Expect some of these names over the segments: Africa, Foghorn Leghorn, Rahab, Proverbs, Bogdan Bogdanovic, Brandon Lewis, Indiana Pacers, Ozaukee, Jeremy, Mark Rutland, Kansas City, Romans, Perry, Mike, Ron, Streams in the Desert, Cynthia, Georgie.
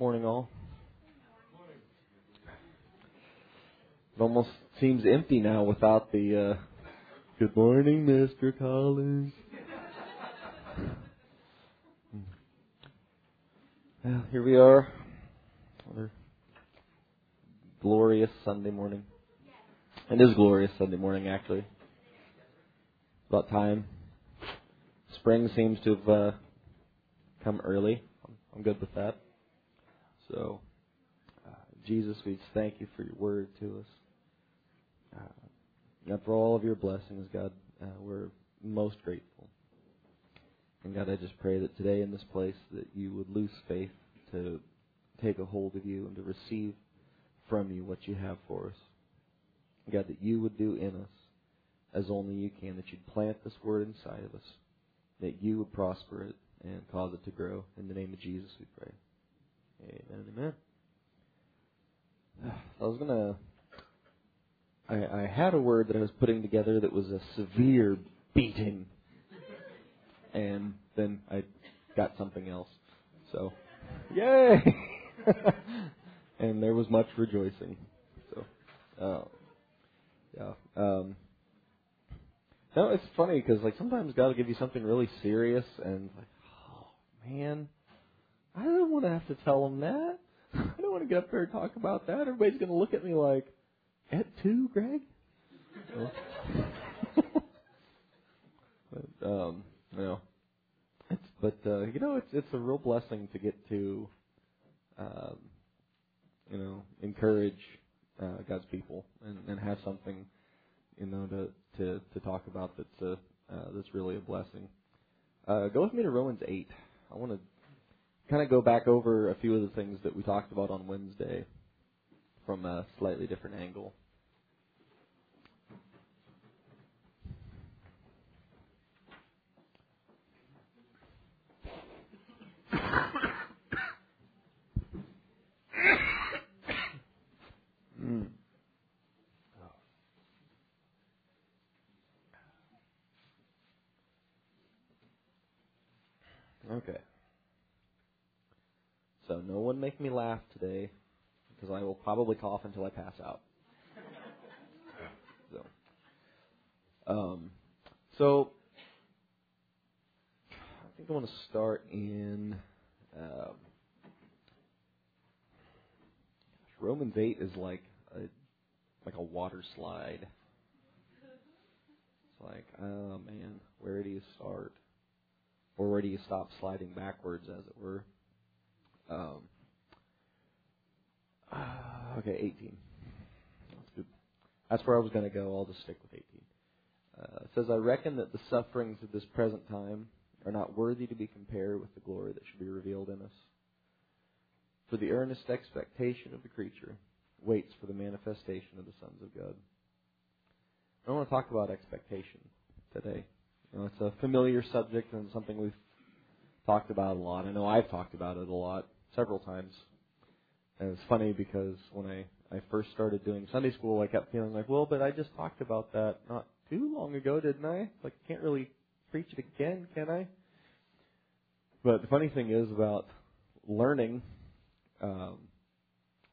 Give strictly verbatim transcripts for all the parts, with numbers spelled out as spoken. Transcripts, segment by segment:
Morning, all. It almost seems empty now without the uh, good morning, Mister Collins. Well, here we are. Another glorious Sunday morning. It is glorious Sunday morning, actually. About time. Spring seems to have uh, come early. I'm good with that. So, uh, Jesus, we just thank you for your word to us. Uh, and for all of your blessings, God, uh, we're most grateful. And God, I just pray that today in this place that you would lose faith to take a hold of you and to receive from you what you have for us. God, that you would do in us as only you can, that you'd plant this word inside of us, that you would prosper it and cause it to grow. In the name of Jesus, we pray. Amen, amen. I was gonna. I, I had a word that I was putting together that was a severe beating, and then I got something else. So, yay! And there was much rejoicing. So, uh, yeah. Um, no, it's funny because like sometimes God will give you something really serious, and like, oh man. I don't want to have to tell them that. I don't want to get up there and talk about that. Everybody's going to look at me like, at two, Greg? but, um, you know, it's, but, uh, you know, it's, it's a real blessing to get to, um, you know, encourage uh, God's people and, and have something, you know, to, to, to talk about that's, a, uh, that's really a blessing. Uh, go with me to Romans eight. I want to kind of go back over a few of the things that we talked about on Wednesday from a slightly different angle. mm. Okay. So no one make me laugh today, because I will probably cough until I pass out. So, um, so I think I want to start in um, Romans eight is like a like a water slide. It's like, oh man, where do you start, or where do you stop sliding backwards, as it were? Um, uh, okay, eighteen. That's good. That's where I was going to go. I'll just stick with eighteen. Uh, it says, I reckon that the sufferings of this present time are not worthy to be compared with the glory that should be revealed in us. For the earnest expectation of the creature waits for the manifestation of the sons of God. I want to talk about expectation today. You know, it's a familiar subject and something we've talked about a lot. I know I've talked about it a lot. Several times. And it's funny because when I, I first started doing Sunday school, I kept feeling like, well, but I just talked about that not too long ago, didn't I? Like, I can't really preach it again, can I? But the funny thing is about learning, um,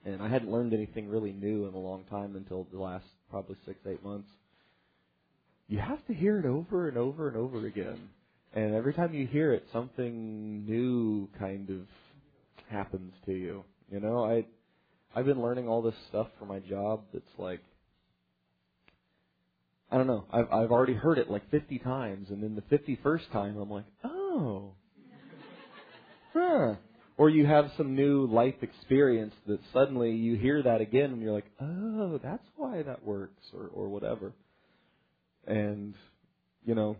and I hadn't learned anything really new in a long time until the last probably six, eight months. You have to hear it over and over and over again. And every time you hear it, something new kind of happens to you. You know, I, I've been learning all this stuff for my job that's like, I don't know, I've I've already heard it like fifty times, and then the fifty-first time I'm like, oh, huh. Or you have some new life experience that suddenly you hear that again, and you're like, oh, that's why that works, or, or whatever. And, you know,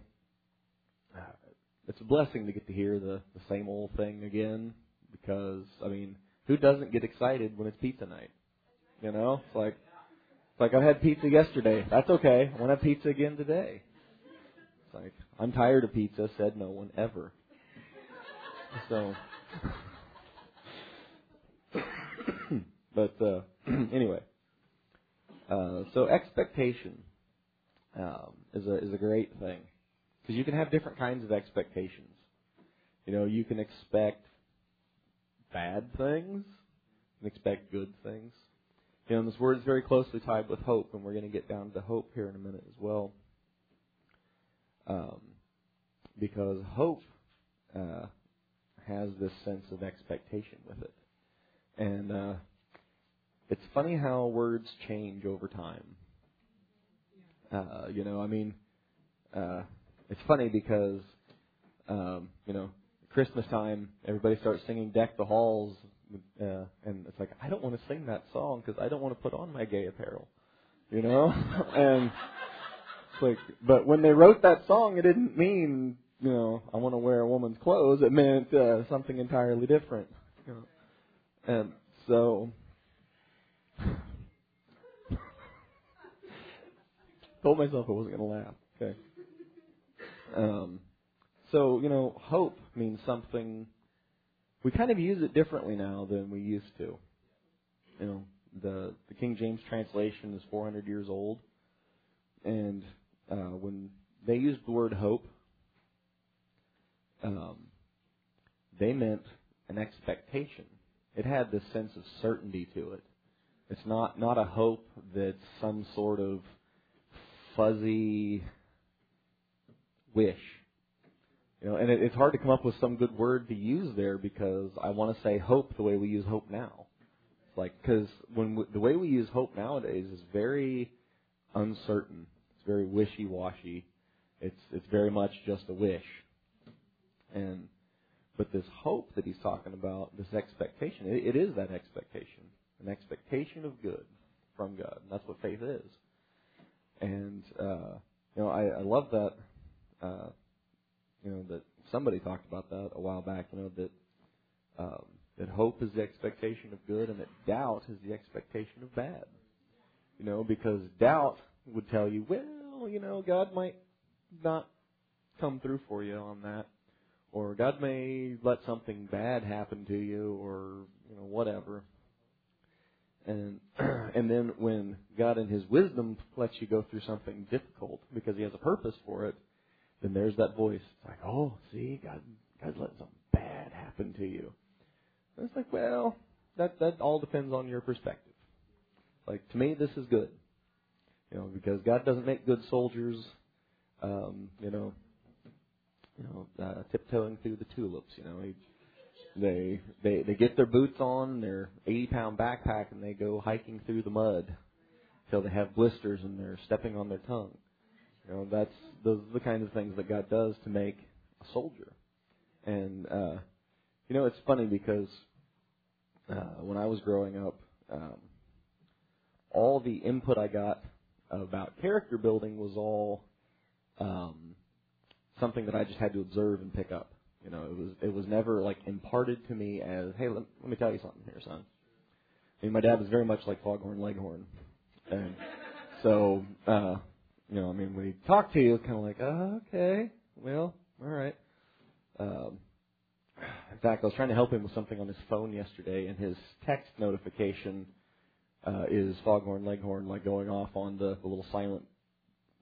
it's a blessing to get to hear the, the same old thing again, because, I mean, who doesn't get excited when it's pizza night? You know? It's like, it's like I had pizza yesterday. That's okay. I want to have pizza again today. It's like, I'm tired of pizza, said no one ever. So, but uh, anyway, uh, so expectation um, is a is a great thing. Because you can have different kinds of expectations. You know, you can expect bad things and expect good things. You know, and this word is very closely tied with hope, and we're going to get down to hope here in a minute as well. Um, because hope uh, has this sense of expectation with it. And uh, it's funny how words change over time. Uh, you know, I mean, uh, it's funny because, um, you know, Christmas time, everybody starts singing Deck the Halls. Uh, and it's like, I don't want to sing that song because I don't want to put on my gay apparel, you know? And it's like, but when they wrote that song, it didn't mean, you know, I want to wear a woman's clothes. It meant uh, something entirely different. You know? And so, told myself I wasn't going to laugh. Okay. Um, so, you know, hope means something. We kind of use it differently now than we used to. You know, the, the King James translation is four hundred years old. And uh, when they used the word hope, um, they meant an expectation. It had this sense of certainty to it. It's not, not a hope that's some sort of fuzzy wish. You know, and it, it's hard to come up with some good word to use there because I want to say hope the way we use hope now. It's like, because when we, the way we use hope nowadays is very uncertain. It's very wishy-washy. It's it's very much just a wish. And but this hope that he's talking about, this expectation, it, it is that expectation, an expectation of good from God. And that's what faith is. And uh, you know, I, I love that. Uh, You know, that somebody talked about that a while back, you know, that um, that hope is the expectation of good and that doubt is the expectation of bad. You know, because doubt would tell you, well, you know, God might not come through for you on that, or God may let something bad happen to you, or, you know, whatever. And and then when God in his wisdom lets you go through something difficult because he has a purpose for it, then there's that voice. It's like, oh, see, God, God's letting something bad happen to you. And it's like, well, that that all depends on your perspective. Like, to me, this is good. You know, because God doesn't make good soldiers, um, you know, you know, uh, tiptoeing through the tulips. You know, he, they they they get their boots on, their eighty pound backpack, and they go hiking through the mud until they have blisters and they're stepping on their tongue. You know, that's those are the kinds of things that God does to make a soldier. And, uh, you know, it's funny because uh, when I was growing up, um, all the input I got about character building was all um, something that I just had to observe and pick up. You know, it was it was never, like, imparted to me as, hey, let, let me tell you something here, son. I mean, my dad was very much like Foghorn Leghorn. And so... Uh, You know, I mean, when he talked to you, it's kind of like, oh, okay, well, all right. Um, in fact, I was trying to help him with something on his phone yesterday, and his text notification uh, is Foghorn Leghorn, like going off on the, the little silent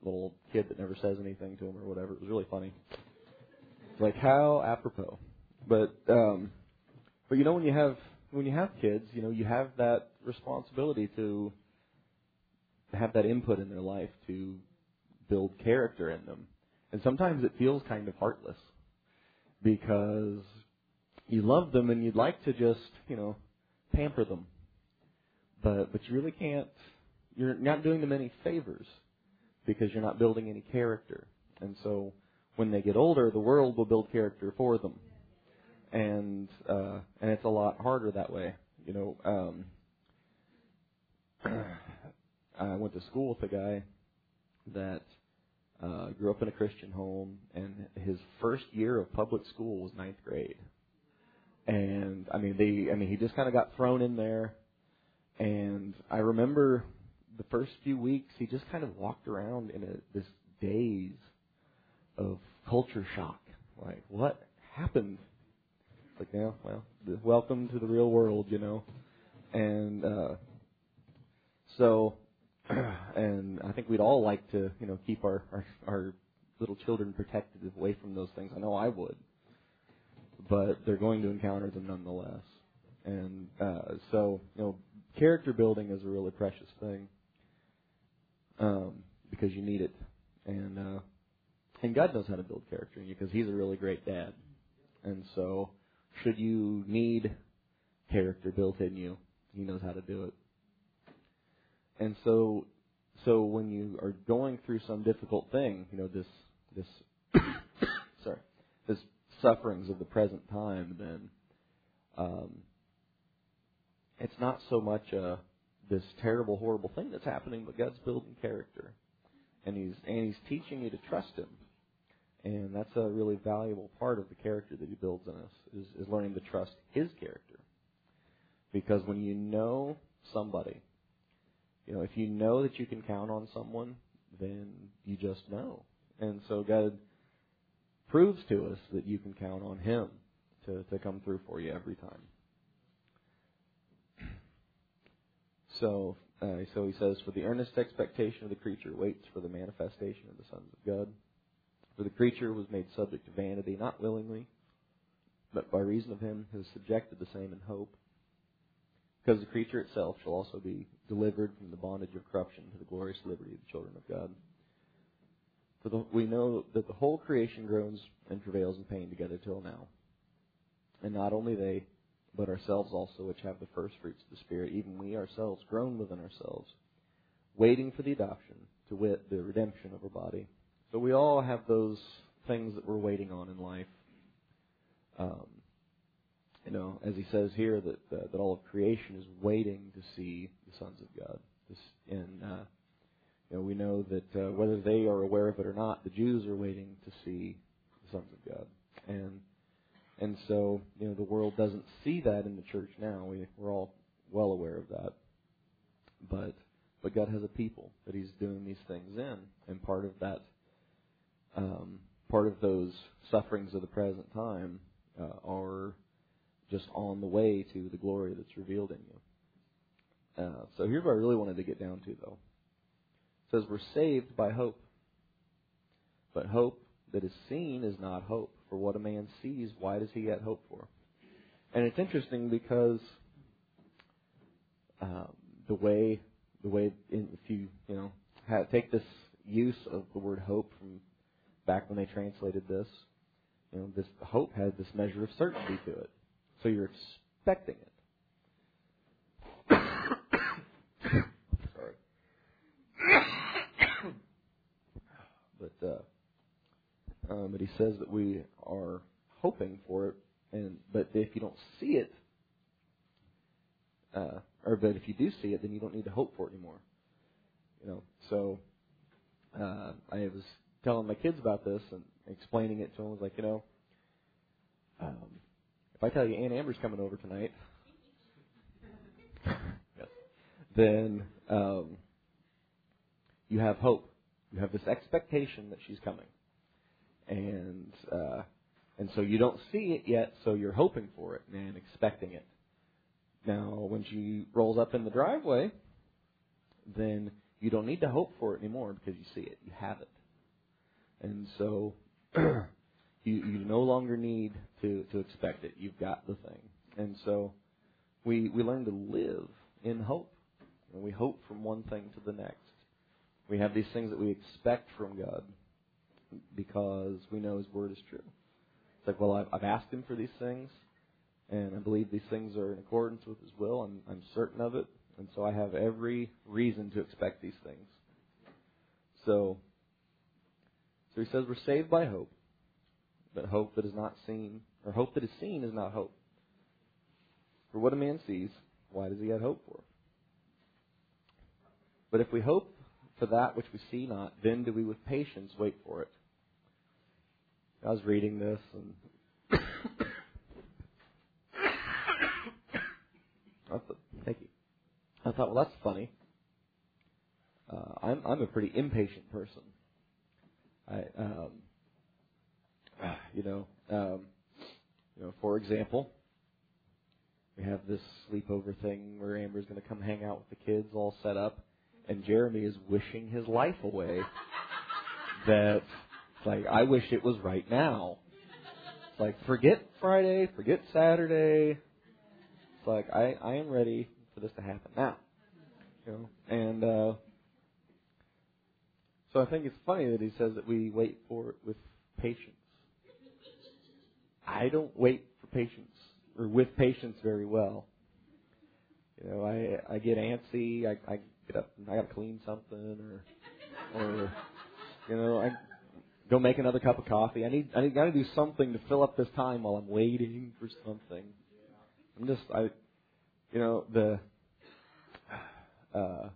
little kid that never says anything to him or whatever. It was really funny. It's like, how apropos. But, um, but you know, when you have when you have kids, you know, you have that responsibility to have that input in their life to build character in them. And sometimes it feels kind of heartless because you love them and you'd like to just, you know, pamper them. But but you really can't, you're not doing them any favors because you're not building any character. And so when they get older, the world will build character for them. And, uh, and it's a lot harder that way. You know, um, I went to school with a guy that uh, grew up in a Christian home, and his first year of public school was ninth grade. And I mean, they, I mean, he just kind of got thrown in there. And I remember the first few weeks, he just kind of walked around in a, this daze of culture shock. Like, what happened? Like, yeah, well, welcome to the real world, you know. And uh, so. And I think we'd all like to, you know, keep our, our, our little children protected away from those things. I know I would. But they're going to encounter them nonetheless. And uh, so, you know, character building is a really precious thing um, because you need it. And uh, and God knows how to build character in you because He's a really great dad. And so, should you need character built in you, He knows how to do it. And so, so when you are going through some difficult thing, you know, this this sorry, this sufferings of the present time, then um, it's not so much uh, this terrible, horrible thing that's happening, but God's building character, and He's and He's teaching you to trust Him, and that's a really valuable part of the character that He builds in us is, is learning to trust His character, because when you know somebody. You know, if you know that you can count on someone, then you just know. And so God proves to us that you can count on Him to, to come through for you every time. So, uh, so He says, for the earnest expectation of the creature waits for the manifestation of the sons of God. For the creature was made subject to vanity, not willingly, but by reason of Him who subjected the same in hope. Because the creature itself shall also be delivered from the bondage of corruption to the glorious liberty of the children of God. For the, we know that the whole creation groans and travails in pain together till now. And not only they, but ourselves also, which have the first fruits of the Spirit, even we ourselves groan within ourselves, waiting for the adoption, to wit, the redemption of our body. So we all have those things that we're waiting on in life. Um, You know, as He says here, that uh, that all of creation is waiting to see the sons of God. This, and uh, you know, we know that uh, whether they are aware of it or not, the Jews are waiting to see the sons of God. And and so, you know, the world doesn't see that in the church now. We we're all well aware of that. But but God has a people that He's doing these things in, and part of that, um, part of those sufferings of the present time uh, are. Just on the way to the glory that's revealed in you. Uh, so here's what I really wanted to get down to, though. It says, we're saved by hope. But hope that is seen is not hope. For what a man sees, why does he yet hope for? And it's interesting because um, the way, the way, in, if you, you know, have, take this use of the word hope from back when they translated this, you know, this hope has this measure of certainty to it. So you're expecting it. Sorry. but uh, um, but he says that we are hoping for it, and but if you don't see it, uh, or but if you do see it, then you don't need to hope for it anymore. You know. So uh, I was telling my kids about this and explaining it to them. I was like, you know. Um, If I tell you Aunt Amber's coming over tonight, then um, you have hope. You have this expectation that she's coming, and uh, and so you don't see it yet, so you're hoping for it and expecting it. Now, when she rolls up in the driveway, then you don't need to hope for it anymore because you see it, you have it, and so. You, you no longer need to, to expect it. You've got the thing. And so we we learn to live in hope. And we hope from one thing to the next. We have these things that we expect from God because we know His Word is true. It's like, well, I've, I've asked Him for these things, and I believe these things are in accordance with His will. I'm, I'm certain of it. And so I have every reason to expect these things. So, so He says we're saved by hope. But hope that is not seen, or hope that is seen is not hope. For what a man sees, why does he yet hope for? But if we hope for that which we see not, then do we with patience wait for it. I was reading this, and I thought, thank you. I thought, well, that's funny. Uh, I'm I'm a pretty impatient person. I. Um, You know, um, you know. For example, we have this sleepover thing where Amber's going to come hang out with the kids, all set up, and Jeremy is wishing his life away. That, like, I wish it was right now. It's like, forget Friday, forget Saturday. like, I, I am ready for this to happen now. You know, and uh, so I think it's funny that he says that we wait for it with patience. I don't wait for patience or with patience very well. You know, I I get antsy. I, I get up and I gotta clean something, or or you know, I go make another cup of coffee. I need I gotta do something to fill up this time while I'm waiting for something. I'm just I, you know the. Uh,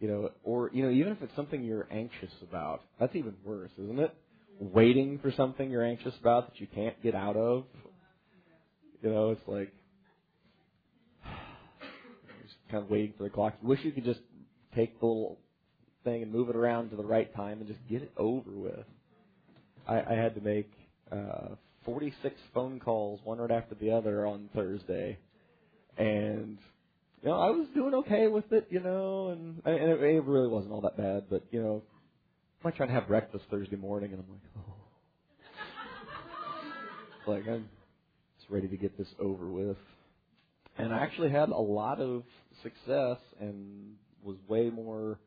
you know, or, you know, even if it's something you're anxious about, that's even worse, isn't it? Waiting for something you're anxious about that you can't get out of. You know, it's like, you're just kind of waiting for the clock. You wish you could just take the little thing and move it around to the right time and just get it over with. I, I had to make uh, forty-six phone calls, one right after the other on Thursday. And... You know, I was doing okay with it, you know, and, and it, it really wasn't all that bad. But, you know, I'm like trying to have breakfast Thursday morning, and I'm like, oh. It's like, I'm just ready to get this over with. And I actually had a lot of success and was way more,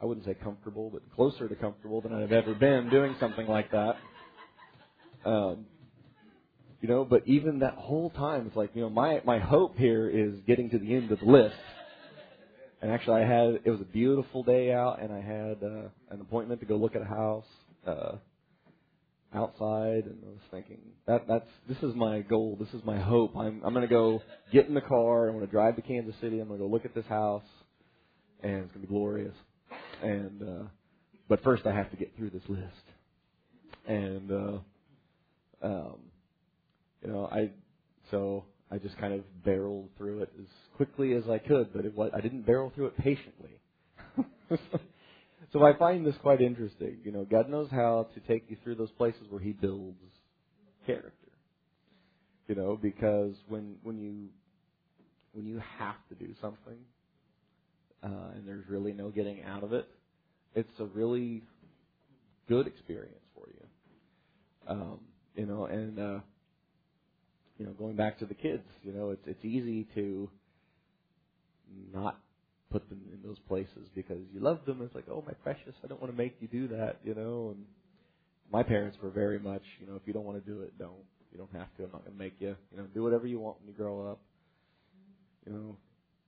I wouldn't say comfortable, but closer to comfortable than I've ever been doing something like that. Um You know, but even that whole time, it's like, you know, my, my hope here is getting to the end of the list. And actually I had, it was a beautiful day out, and I had uh, an appointment to go look at a house uh, outside. And I was thinking, that that's this is my goal. This is my hope. I'm I'm going to go get in the car. I'm going to drive to Kansas City. I'm going to go look at this house. And it's going to be glorious. And uh, but first I have to get through this list. And, uh, um. You know, I so I just kind of barreled through it as quickly as I could, but it was, I didn't barrel through it patiently. So I find this quite interesting. You know, God knows how to take you through those places where He builds character. You know, because when when you when you have to do something uh, and there's really no getting out of it, it's a really good experience for you. Um, you know, and. Uh, You know, going back to the kids, you know, it's it's easy to not put them in those places because you love them. It's like, oh, my precious, I don't want to make you do that, you know. And my parents were very much, you know, if you don't want to do it, don't. You don't have to. I'm not going to make you. You know, do whatever you want when you grow up. You know,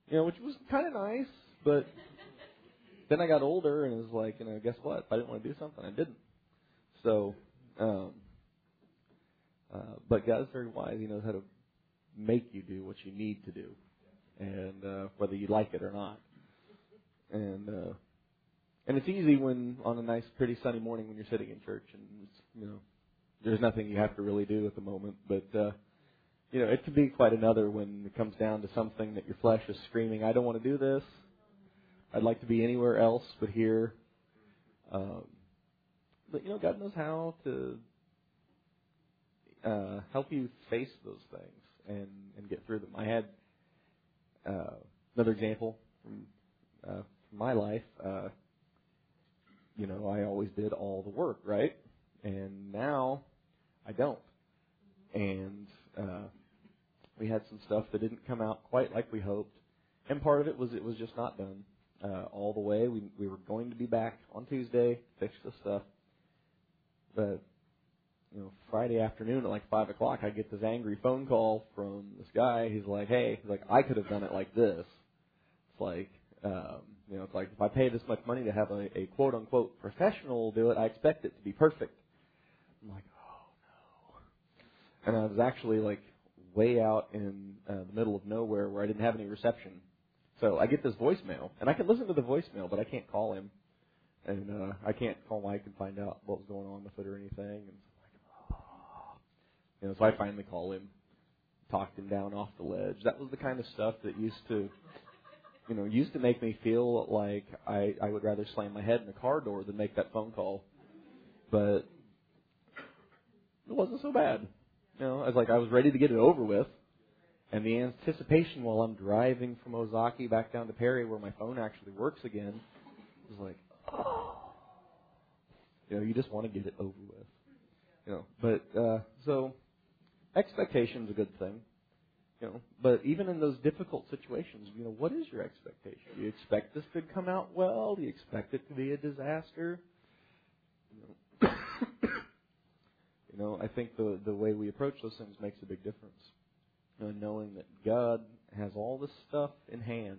you know, which was kind of nice. But then I got older and it was like, you know, guess what? If I didn't want to do something, I didn't. So. um Uh, but God's very wise. He knows how to make you do what you need to do, and uh, whether you like it or not. And uh, and it's easy when on a nice, pretty sunny morning when you're sitting in church, and it's, you know, there's nothing you have to really do at the moment. But uh, you know, it can be quite another when it comes down to something that your flesh is screaming, "I don't want to do this. I'd like to be anywhere else but here." Um, but you know, God knows how to. Uh, help you face those things and, and get through them. I had uh, another example from, uh, from my life. Uh, you know, I always did all the work, right? And now I don't. And uh, we had some stuff that didn't come out quite like we hoped. And part of it was it was just not done uh, all the way. We, we were going to be back on Tuesday, fix the stuff. But... You know, Friday afternoon at like five o'clock, I get this angry phone call from this guy. He's like, "Hey, he's like, I could have done it like this." It's like, um, you know, it's like if I pay this much money to have a, a quote unquote professional do it, I expect it to be perfect. I'm like, oh no! And I was actually like way out in uh, the middle of nowhere where I didn't have any reception. So I get this voicemail, and I can listen to the voicemail, but I can't call him, and uh, I can't call Mike and find out what was going on with it or anything. And You know, so I finally call him, talked him down off the ledge. That was the kind of stuff that used to, you know, used to make me feel like I, I would rather slam my head in a car door than make that phone call. But it wasn't so bad. You know, I was like, I was ready to get it over with. And the anticipation while I'm driving from Ozaukee back down to Perry where my phone actually works again was like, oh. You know, you just want to get it over with. You know, but, uh, so... Expectation's a good thing. You know, but even in those difficult situations, you know, what is your expectation? Do you expect this to come out well? Do you expect it to be a disaster? You know, you know I think the the way we approach those things makes a big difference. You know, knowing that God has all this stuff in hand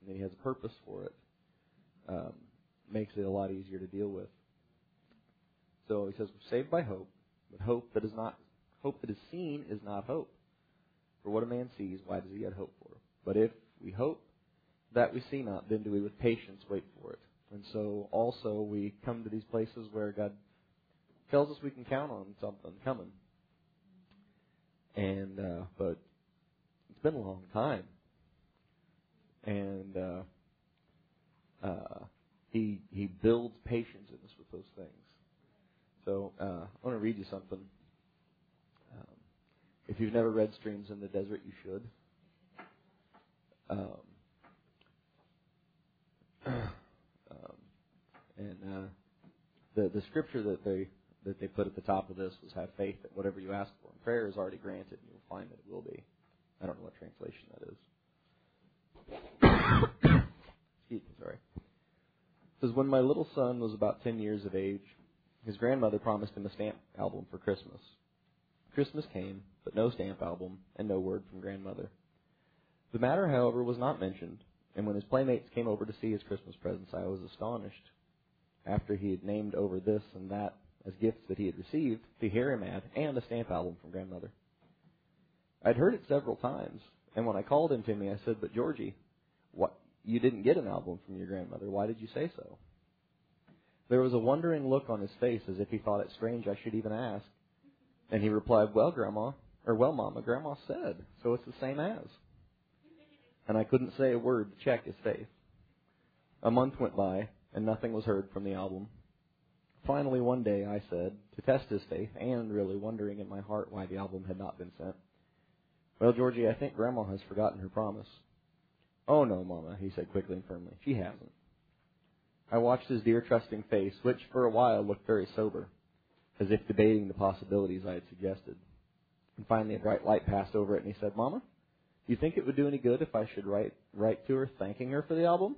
and that He has a purpose for it um, makes it a lot easier to deal with. So He says, we're saved by hope, but hope that is not hope that is seen is not hope. For what a man sees, why does he yet hope for? But if we hope that we see not, then do we with patience wait for it. And so also we come to these places where God tells us we can count on something coming. And uh, but it's been a long time. And uh, uh, he he builds patience in us with those things. So uh, I want to read you something. If you've never read Streams in the Desert, you should. Um, um, and uh, the the scripture that they that they put at the top of this was, "Have faith that whatever you ask for in prayer is already granted, and you'll find that it will be." I don't know what translation that is. Excuse me, sorry. It says, "When my little son was about ten years of age, his grandmother promised him a stamp album for Christmas. Christmas came, but no stamp album and no word from grandmother. The matter, however, was not mentioned, and when his playmates came over to see his Christmas presents, I was astonished. After he had named over this and that as gifts that he had received, to hear him add, and a stamp album from grandmother. I'd heard it several times, and when I called him to me, I said, 'But Georgie, what, you didn't get an album from your grandmother. Why did you say so?' There was a wondering look on his face as if he thought it strange I should even ask. And he replied, 'Well, Grandma, or well, Mama, Grandma said, so it's the same as.' And I couldn't say a word to check his faith. A month went by, and nothing was heard from the album. Finally, one day, I said, to test his faith, and really wondering in my heart why the album had not been sent, 'Well, Georgie, I think Grandma has forgotten her promise.' 'Oh, no, Mama,' he said quickly and firmly. 'She hasn't.' I watched his dear, trusting face, which for a while looked very sober, as if debating the possibilities I had suggested. And finally a bright light passed over it, and he said, 'Mama, do you think it would do any good if I should write write to her thanking her for the album?'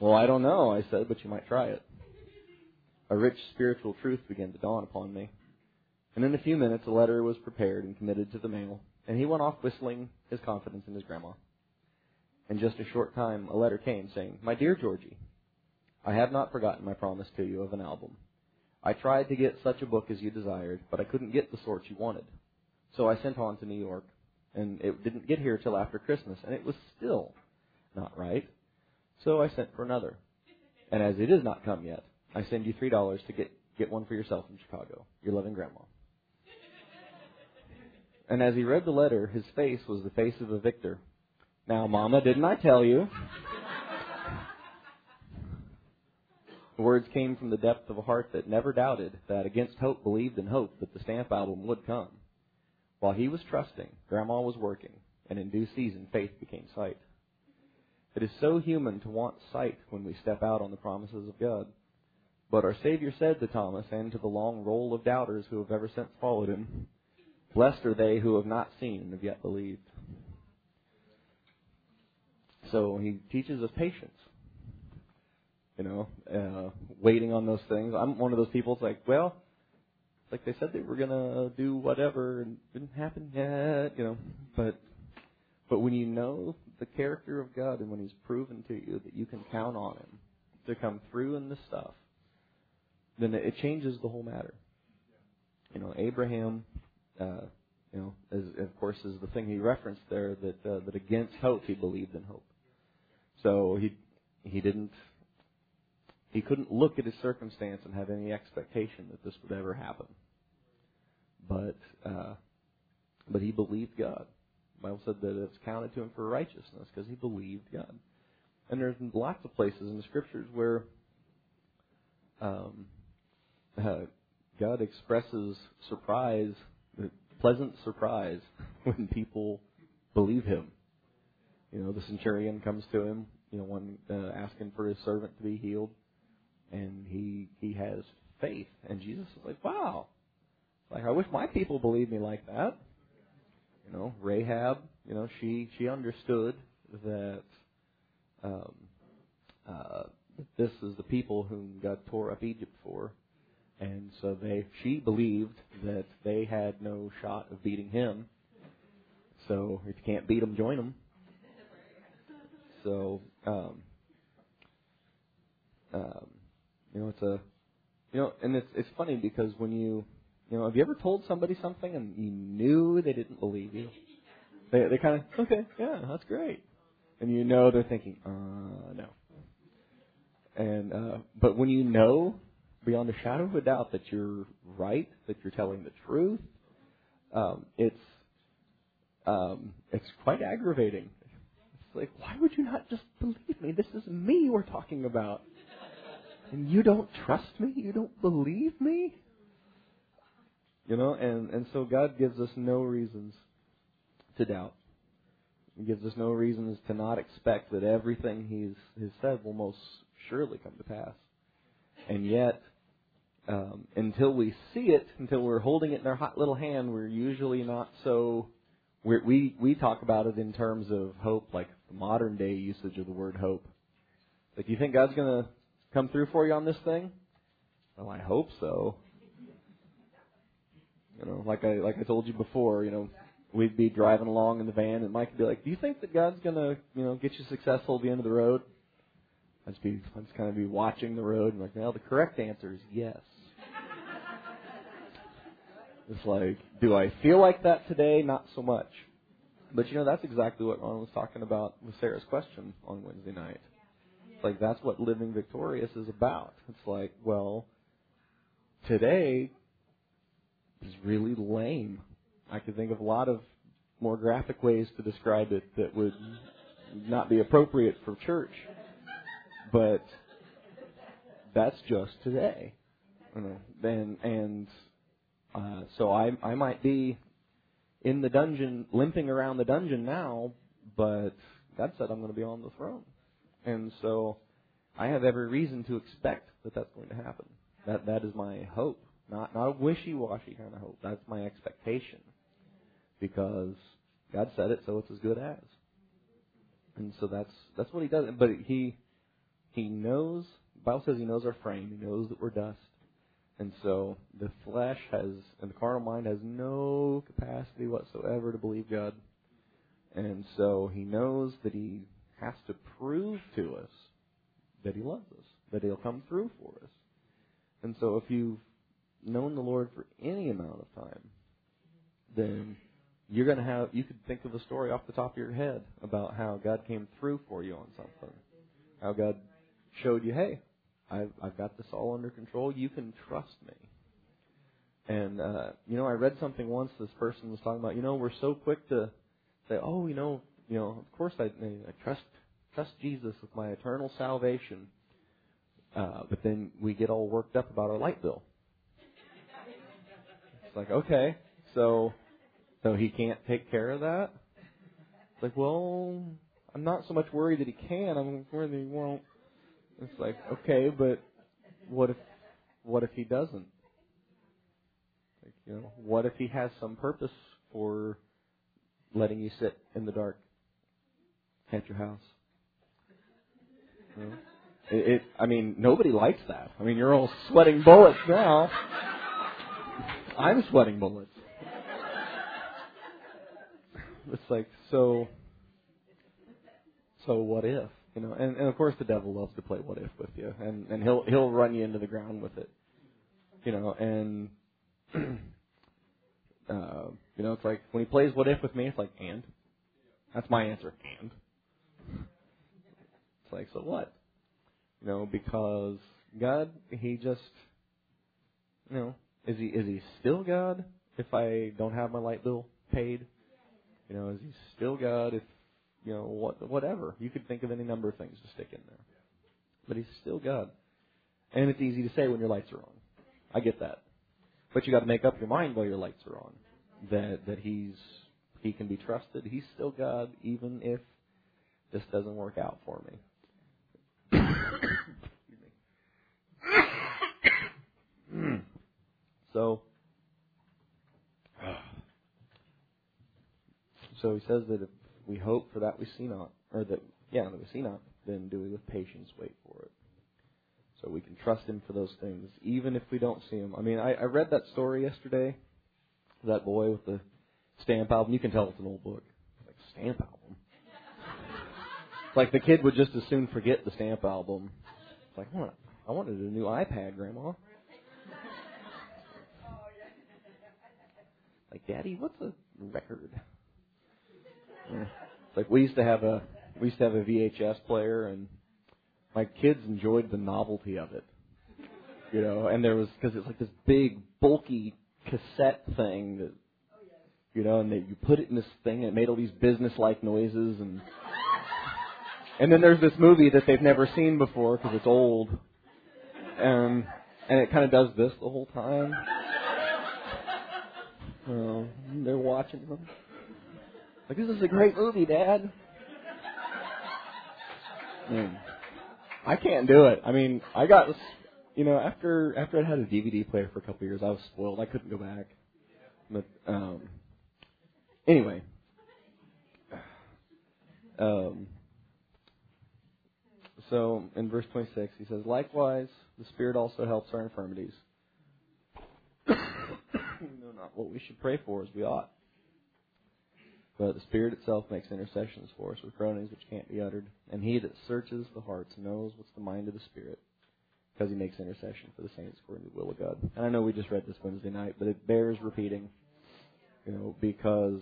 'Well, I don't know,' I said, 'but you might try it.' A rich spiritual truth began to dawn upon me. And in a few minutes, a letter was prepared and committed to the mail, and he went off whistling his confidence in his grandma. In just a short time, a letter came saying, 'My dear Georgie, I have not forgotten my promise to you of an album. I tried to get such a book as you desired, but I couldn't get the sort you wanted. So I sent on to New York, and it didn't get here till after Christmas, and it was still not right. So I sent for another. And as it is not come yet, I send you three dollars to get, get one for yourself in Chicago. Your loving Grandma.' And as he read the letter, his face was the face of a victor. 'Now, Mama, didn't I tell you?' The words came from the depth of a heart that never doubted, that against hope believed in hope that the stamp album would come. While he was trusting, Grandma was working, and in due season faith became sight. It is so human to want sight when we step out on the promises of God. But our Savior said to Thomas and to the long roll of doubters who have ever since followed him, 'Blessed are they who have not seen and have yet believed.'" So he teaches us patience. You know, uh, waiting on those things. I'm one of those people. It's like, well, it's like they said they were gonna do whatever, and it didn't happen yet. You know, but but when you know the character of God and when He's proven to you that you can count on Him to come through in this stuff, then it changes the whole matter. You know, Abraham, uh, you know, is, of course, is the thing he referenced there that uh, that against hope he believed in hope. So he he didn't. He couldn't look at his circumstance and have any expectation that this would ever happen. But uh, but he believed God. The Bible said that it's counted to him for righteousness because he believed God. And there's lots of places in the Scriptures where um, uh, God expresses surprise, pleasant surprise, when people believe Him. You know, the centurion comes to Him, you know, one uh, asking for his servant to be healed. And he he has faith. And Jesus is like, wow, Like, I wish my people believed me like that. You know, Rahab, you know, she, she understood that um, uh, this is the people whom God tore up Egypt for. And so they, she believed that they had no shot of beating him. So if you can't beat them, join them. So, um, um, you know, it's a, you know, and it's it's funny because when you, you know, have you ever told somebody something and you knew they didn't believe you? They they kind of, okay, yeah, that's great. And you know they're thinking, uh, no. And, uh, but when you know beyond a shadow of a doubt that you're right, that you're telling the truth, um, it's, um, it's quite aggravating. It's like, why would you not just believe me? This is me we're talking about. And you don't trust me? You don't believe me? You know, and, and so God gives us no reasons to doubt. He gives us no reasons to not expect that everything He's He's said will most surely come to pass. And yet, um, until we see it, until we're holding it in our hot little hand, we're usually not so... We're, we we talk about it in terms of hope, like the modern-day usage of the word hope. Like, you think God's going to come through for you on this thing? Well, I hope so. You know, like I like I told you before, you know, we'd be driving along in the van, and Mike would be like, "Do you think that God's gonna, you know, get you successful at the end of the road?" I'd just be, I'd just kind of be watching the road, and like, well, the correct answer is yes. It's like, do I feel like that today? Not so much. But you know, that's exactly what Ron was talking about with Sarah's question on Wednesday night. It's like, that's what living victorious is about. It's like, well, today is really lame. I could think of a lot of more graphic ways to describe it that would not be appropriate for church. But that's just today. You know, and and uh, so I I might be in the dungeon, limping around the dungeon now, but God said I'm going to be on the throne. And so I have every reason to expect that that's going to happen. That That is my hope. Not not a wishy-washy kind of hope. That's my expectation. Because God said it, so it's as good as. And so that's that's what He does. But he he knows, the Bible says He knows our frame. He knows that we're dust. And so the flesh has, and the carnal mind has no capacity whatsoever to believe God. And so He knows that He has to prove to us that He loves us, that He'll come through for us. And so if you've known the Lord for any amount of time, then you're going to have, you could think of a story off the top of your head about how God came through for you on something. How God showed you, hey, I've, I've got this all under control. You can trust me. And, uh, you know, I read something once. This person was talking about, you know, we're so quick to say, oh, you know, you know, of course I, I trust trust Jesus with my eternal salvation. Uh, but then we get all worked up about our light bill. It's like, okay, so so He can't take care of that? It's like, well, I'm not so much worried that He can. I'm worried that He won't. It's like, okay, but what if what if He doesn't? Like, you know, what if He has some purpose for letting you sit in the dark at your house? You know? it, it. I mean, nobody likes that. I mean, you're all sweating bullets now. I'm sweating bullets. It's like, so, so what if, you know, and, and of course the devil loves to play what if with you, and, and he'll, he'll run you into the ground with it, you know, and, uh, you know, it's like when he plays what if with me, it's like, and that's my answer. And it's like, so what, you know, because God, He just, you know, Is he is he still God if I don't have my light bill paid? You know, is He still God if, you know, what, whatever. You could think of any number of things to stick in there. But He's still God. And it's easy to say when your lights are on. I get that. But you got to make up your mind while your lights are on that that he's he can be trusted. He's still God even if this doesn't work out for me. So, so he says that if we hope for that we see not, or that, yeah, that we see not, then do we with patience wait for it. So we can trust him for those things, even if we don't see him. I mean, I, I read that story yesterday, that boy with the stamp album. You can tell it's an old book. It's like, stamp album? It's like the kid would just as soon forget the stamp album. It's like, oh, I wanted a new iPad, Grandma. Like, Daddy, what's a record? Yeah. Like, we used to have a we used to have a V H S player, and my kids enjoyed the novelty of it, you know. And there was, because it's like this big bulky cassette thing that, you know, and that you put it in this thing and it made all these business-like noises, and and then there's this movie that they've never seen before because it's old, and and it kind of does this the whole time. Um, they're watching them. Like, this is a great movie, Dad. Man, I can't do it. I mean, I got, you know, after after I had a D V D player for a couple of years, I was spoiled. I couldn't go back. But um, anyway, um, so in verse twenty-six, he says, "Likewise, the Spirit also helps our infirmities." Not what we should pray for as we ought. But the Spirit itself makes intercessions for us with groanings which can't be uttered. And he that searches the hearts knows what's the mind of the Spirit, because he makes intercession for the saints according to the will of God. And I know we just read this Wednesday night, but it bears repeating, you know, because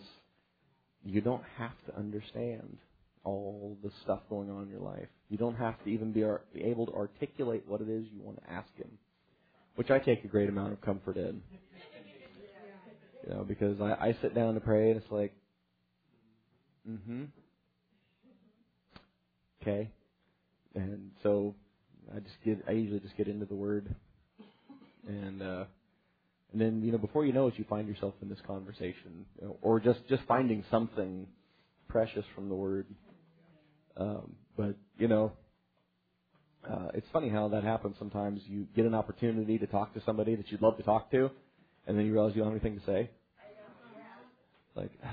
you don't have to understand all the stuff going on in your life. You don't have to even be, ar- be able to articulate what it is you want to ask him, which I take a great amount of comfort in. You know, because I, I sit down to pray and it's like, mm-hmm, okay, and so I just get I usually just get into the Word, and uh, and then, you know, before you know it, you find yourself in this conversation, you know, or just, just finding something precious from the Word. Um, but you know, uh, it's funny how that happens sometimes. You get an opportunity to talk to somebody that you'd love to talk to, and then you realize you don't have anything to say. Like, uh,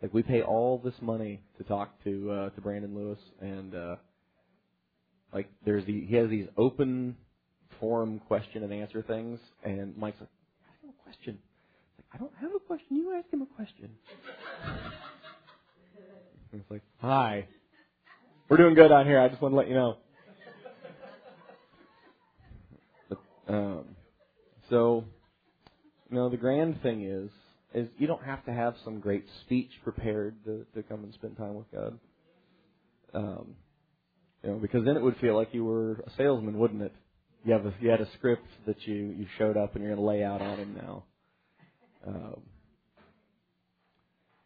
like we pay all this money to talk to uh, to Brandon Lewis, and uh, like there's the he has these open forum question and answer things, and Mike's like, ask him a question. Like, I don't have a question. You ask him a question. And it's like, hi, we're doing good on here. I just want to let you know. But, um. So, you know, the grand thing is, is you don't have to have some great speech prepared to, to come and spend time with God. Um, you know, because then it would feel like you were a salesman, wouldn't it? You have a, you had a script that you, you showed up and you're going to lay out on him now. Um,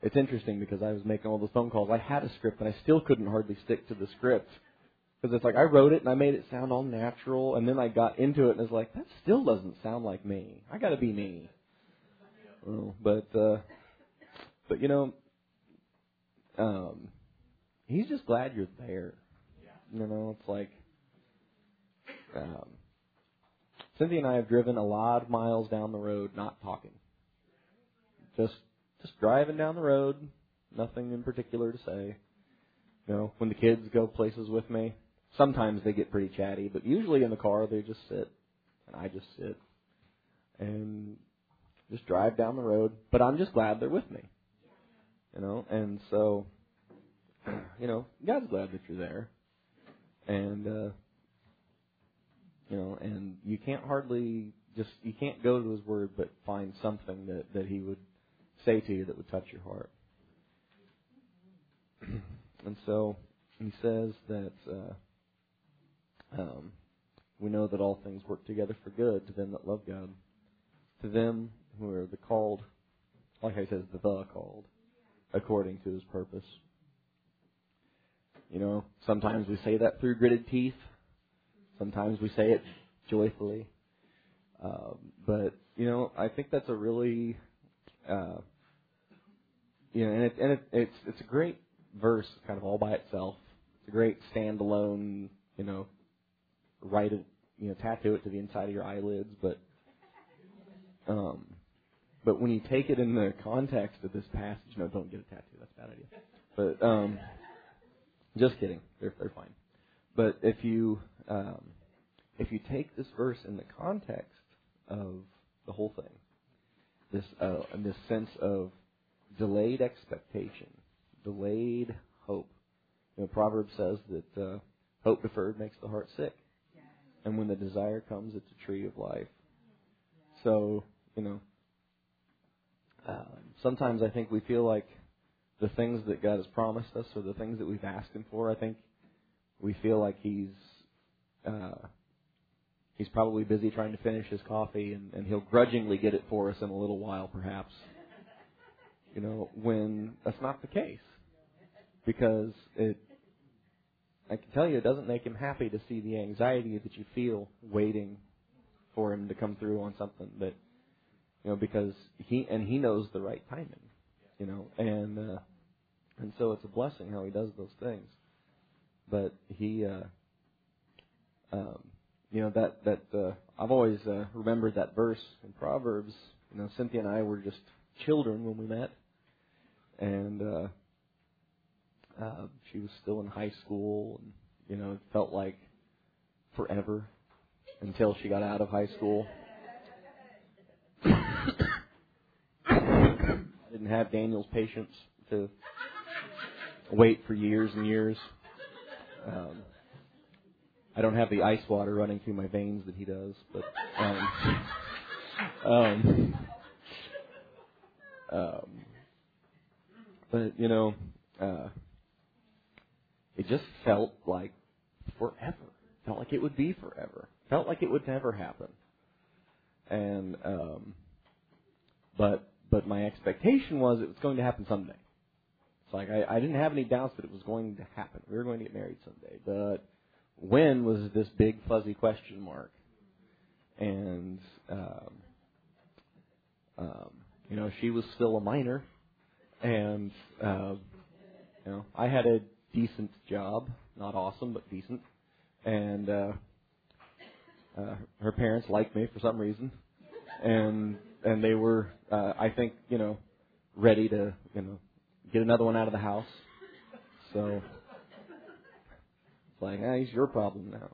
it's interesting because I was making all those phone calls. I had a script and I still couldn't hardly stick to the script. Because it's like I wrote it and I made it sound all natural, and then I got into it and it's like, that still doesn't sound like me. I got to be me. Well, but uh, but you know, um, he's just glad you're there. You know, it's like um, Cynthia and I have driven a lot of miles down the road, not talking, just just driving down the road, nothing in particular to say. You know, when the kids go places with me, sometimes they get pretty chatty, but usually in the car they just sit, and I just sit, and just drive down the road. But I'm just glad they're with me, you know. And so, you know, God's glad that you're there, and uh, you know, and you can't hardly just you can't go to His Word but find something that that He would say to you that would touch your heart. And so he says that uh, um, we know that all things work together for good to them that love God, to them who are the called, like I said, the the called, according to His purpose. You know, sometimes we say that through gritted teeth. Sometimes we say it joyfully. Uh, but, you know, I think that's a really, uh, you know, and, it, and it, it's it's a great verse kind of all by itself. It's a great standalone, you know, write it, you know, tattoo it to the inside of your eyelids, but um, But when you take it in the context of this passage, no, don't get a tattoo. That's a bad idea. But um, just kidding. They're, they're fine. But if you um, if you take this verse in the context of the whole thing, this uh, this sense of delayed expectation, delayed hope. You know, Proverbs says that uh, hope deferred makes the heart sick, and when the desire comes, it's a tree of life. So you know, um, sometimes I think we feel like the things that God has promised us, or the things that we've asked Him for, I think we feel like He's uh, He's probably busy trying to finish his coffee, and, and He'll grudgingly get it for us in a little while, perhaps. You know, when that's not the case. Because it, I can tell you, it doesn't make Him happy to see the anxiety that you feel waiting for Him to come through on something that, you know, because he and he knows the right timing, you know, and uh, and so it's a blessing how He does those things. But he, uh, um, you know, that that uh, I've always uh, remembered that verse in Proverbs. You know, Cynthia and I were just children when we met, and. Uh, Uh, she was still in high school, and, you know, it felt like forever until she got out of high school. I didn't have Daniel's patience to wait for years and years. Um, I don't have the ice water running through my veins that he does, but um, um, um, but you know. Uh, It just felt like forever. Felt like it would be forever. Felt like it would never happen. And um, but but my expectation was it was going to happen someday. It's like I, I didn't have any doubts that it was going to happen. We were going to get married someday. But when was this big fuzzy question mark? And um, um, you know, she was still a minor, and uh, you know, I had a decent job, not awesome, but decent, and uh, uh, her parents liked me for some reason, and and they were, uh, I think, you know, ready to, you know, get another one out of the house. So it's like, ah, he's your problem now,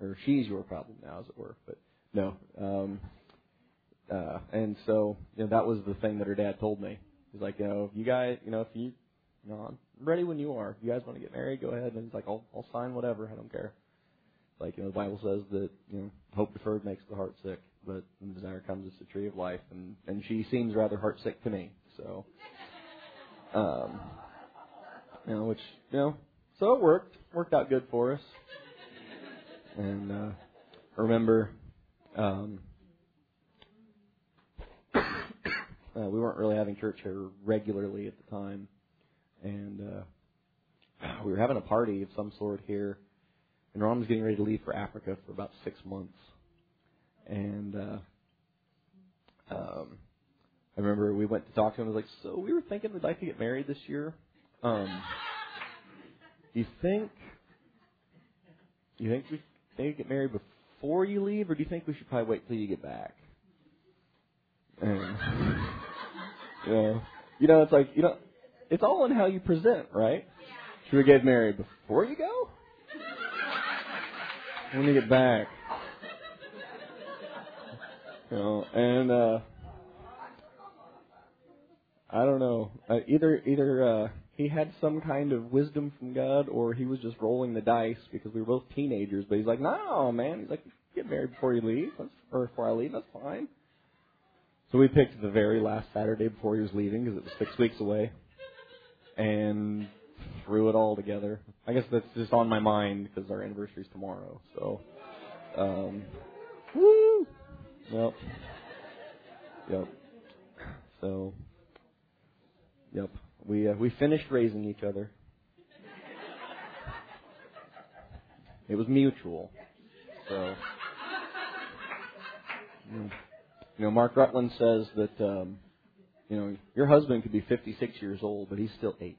or she's your problem now, as it were. But no, um, uh, and so you know, that was the thing that her dad told me. He's like, you know, if you guys, you know, if you No, I'm ready when you are. If you guys want to get married, go ahead. And it's like, I'll, I'll sign whatever. I don't care. Like, you know, the Bible says that, you know, hope deferred makes the heart sick, but when desire comes, it's the tree of life. And, and she seems rather heart sick to me. So, um, you know, which, you know, so it worked. Worked out good for us. And uh, I remember um, uh, we weren't really having church here regularly at the time. And uh, we were having a party of some sort here, and Ron was getting ready to leave for Africa for about six months. And uh, um, I remember we went to talk to him. I was like, "So we were thinking we'd like to get married this year. Um, do you think you think we think get married before you leave, or do you think we should probably wait till you get back?" And you know, you know, it's like you know. It's all in how you present, right? Yeah. Should we get married before you go? When you get back. You know, and uh, I don't know. Uh, either either uh, he had some kind of wisdom from God, or he was just rolling the dice because we were both teenagers. But he's like, no, man. He's like, get married before you leave, that's, or before I leave. That's fine. So we picked the very last Saturday before he was leaving because it was six weeks away. And threw it all together. I guess that's just on my mind because our anniversary's tomorrow. So, um, woo! Yep. Yep. So, yep. We uh, we finished raising each other. It was mutual. So, you know, Mark Rutland says that. Um, You know, your husband could be fifty-six years old, but he's still eight.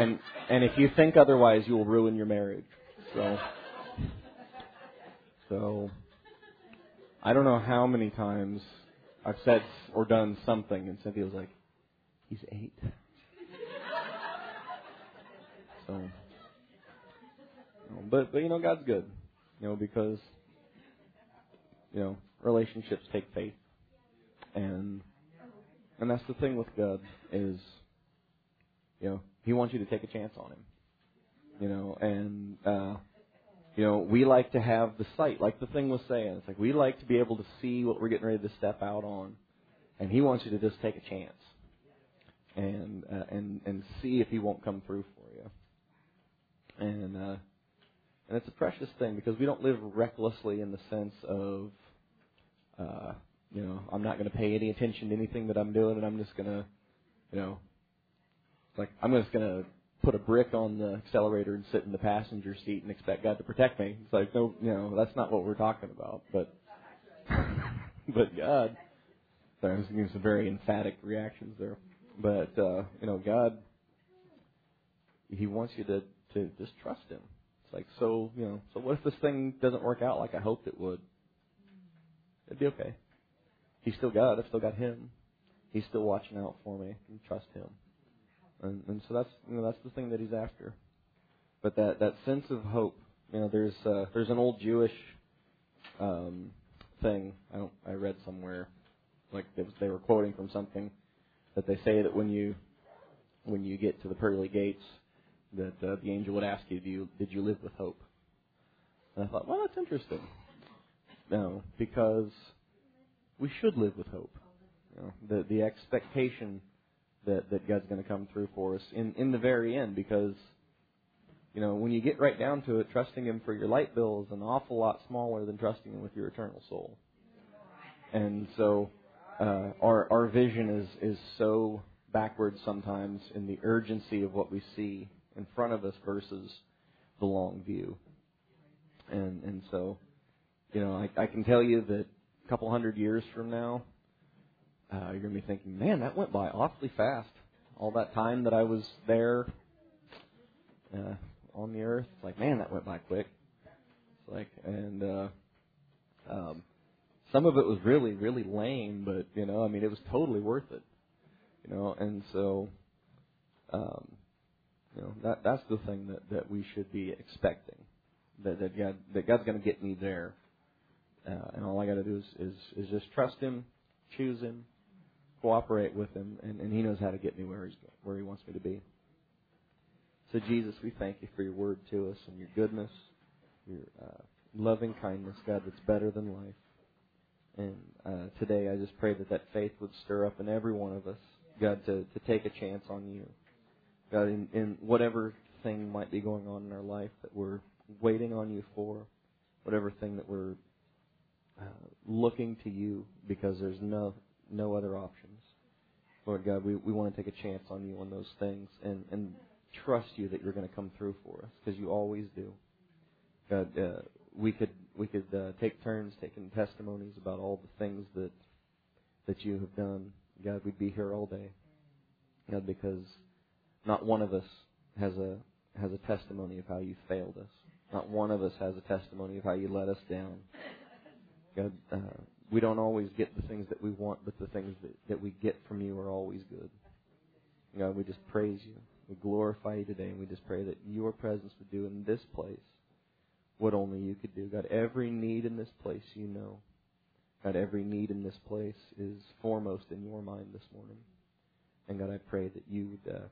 And and if you think otherwise, you will ruin your marriage. So, so I don't know how many times I've said or done something. And Cynthia was like, he's eight. So, but, but, you know, God's good, you know, because, you know, relationships take faith. And, and that's the thing with God is, you know, He wants you to take a chance on Him, you know, and, uh, you know, we like to have the sight, like the thing was saying. It's like we like to be able to see what we're getting ready to step out on, and He wants you to just take a chance and uh, and and see if He won't come through for you. And uh, and it's a precious thing because we don't live recklessly in the sense of, uh, you know, I'm not going to pay any attention to anything that I'm doing, and I'm just going to, you know, like I'm just going to put a brick on the accelerator and sit in the passenger seat and expect God to protect me. It's like, no, you know, that's not what we're talking about. But, but God, sorry, I was giving some very emphatic reactions there. But, uh, you know, God, He wants you to, to just trust Him. It's like, so, you know, so what if this thing doesn't work out like I hoped it would? It'd be okay. He's still God. I've still got Him. He's still watching out for me. And trust Him. And, and so that's, you know, that's the thing that He's after. But that, that sense of hope, you know, there's uh, there's an old Jewish um, thing I don't I read somewhere, like they, they were quoting from something that they say that when you when you get to the pearly gates, that uh, the angel would ask you, do you did you live with hope? And I thought, well, that's interesting. No, because we should live with hope. You know, the the expectation that, that God's going to come through for us in, in the very end because, you know, when you get right down to it, trusting Him for your light bill is an awful lot smaller than trusting Him with your eternal soul. And so uh, our our vision is, is so backwards sometimes in the urgency of what we see in front of us versus the long view. And and so, you know, I, I can tell you that a couple hundred years from now, Uh, you're going to be thinking, man, that went by awfully fast. All that time that I was there uh, on the earth, it's like, man, that went by quick. It's like, and uh, um, some of it was really, really lame, but, you know, I mean, it was totally worth it. You know, and so, um, you know, that that's the thing that, that we should be expecting, that, that, God, that God's going to get me there. Uh, and all I got to do is, is, is just trust Him, choose Him, cooperate with Him, and, and He knows how to get me where He's where He wants me to be. So, Jesus, we thank You for Your word to us and Your goodness, Your uh, loving kindness, God, that's better than life. And uh, today I just pray that that faith would stir up in every one of us, God, to, to take a chance on You. God, in, in whatever thing might be going on in our life that we're waiting on You for, whatever thing that we're Uh, looking to You because there's no no other options. Lord God, we, we want to take a chance on You on those things and, and trust You that You're going to come through for us because You always do. God, uh, we could we could uh, take turns taking testimonies about all the things that that You have done. God, we'd be here all day. God, because not one of us has a has a testimony of how You failed us. Not one of us has a testimony of how You let us down. God, uh, we don't always get the things that we want, but the things that, that we get from You are always good. God, we just praise You. We glorify You today, and we just pray that Your presence would do in this place what only You could do. God, every need in this place You know. God, every need in this place is foremost in Your mind this morning. And God, I pray that You would uh,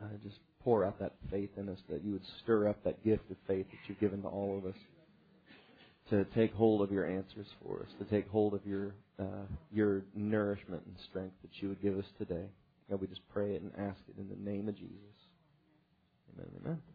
uh, just pour out that faith in us, that You would stir up that gift of faith that You've given to all of us, to take hold of Your answers for us, to take hold of Your uh, your nourishment and strength that You would give us today. God, we just pray it and ask it in the name of Jesus. Amen, amen.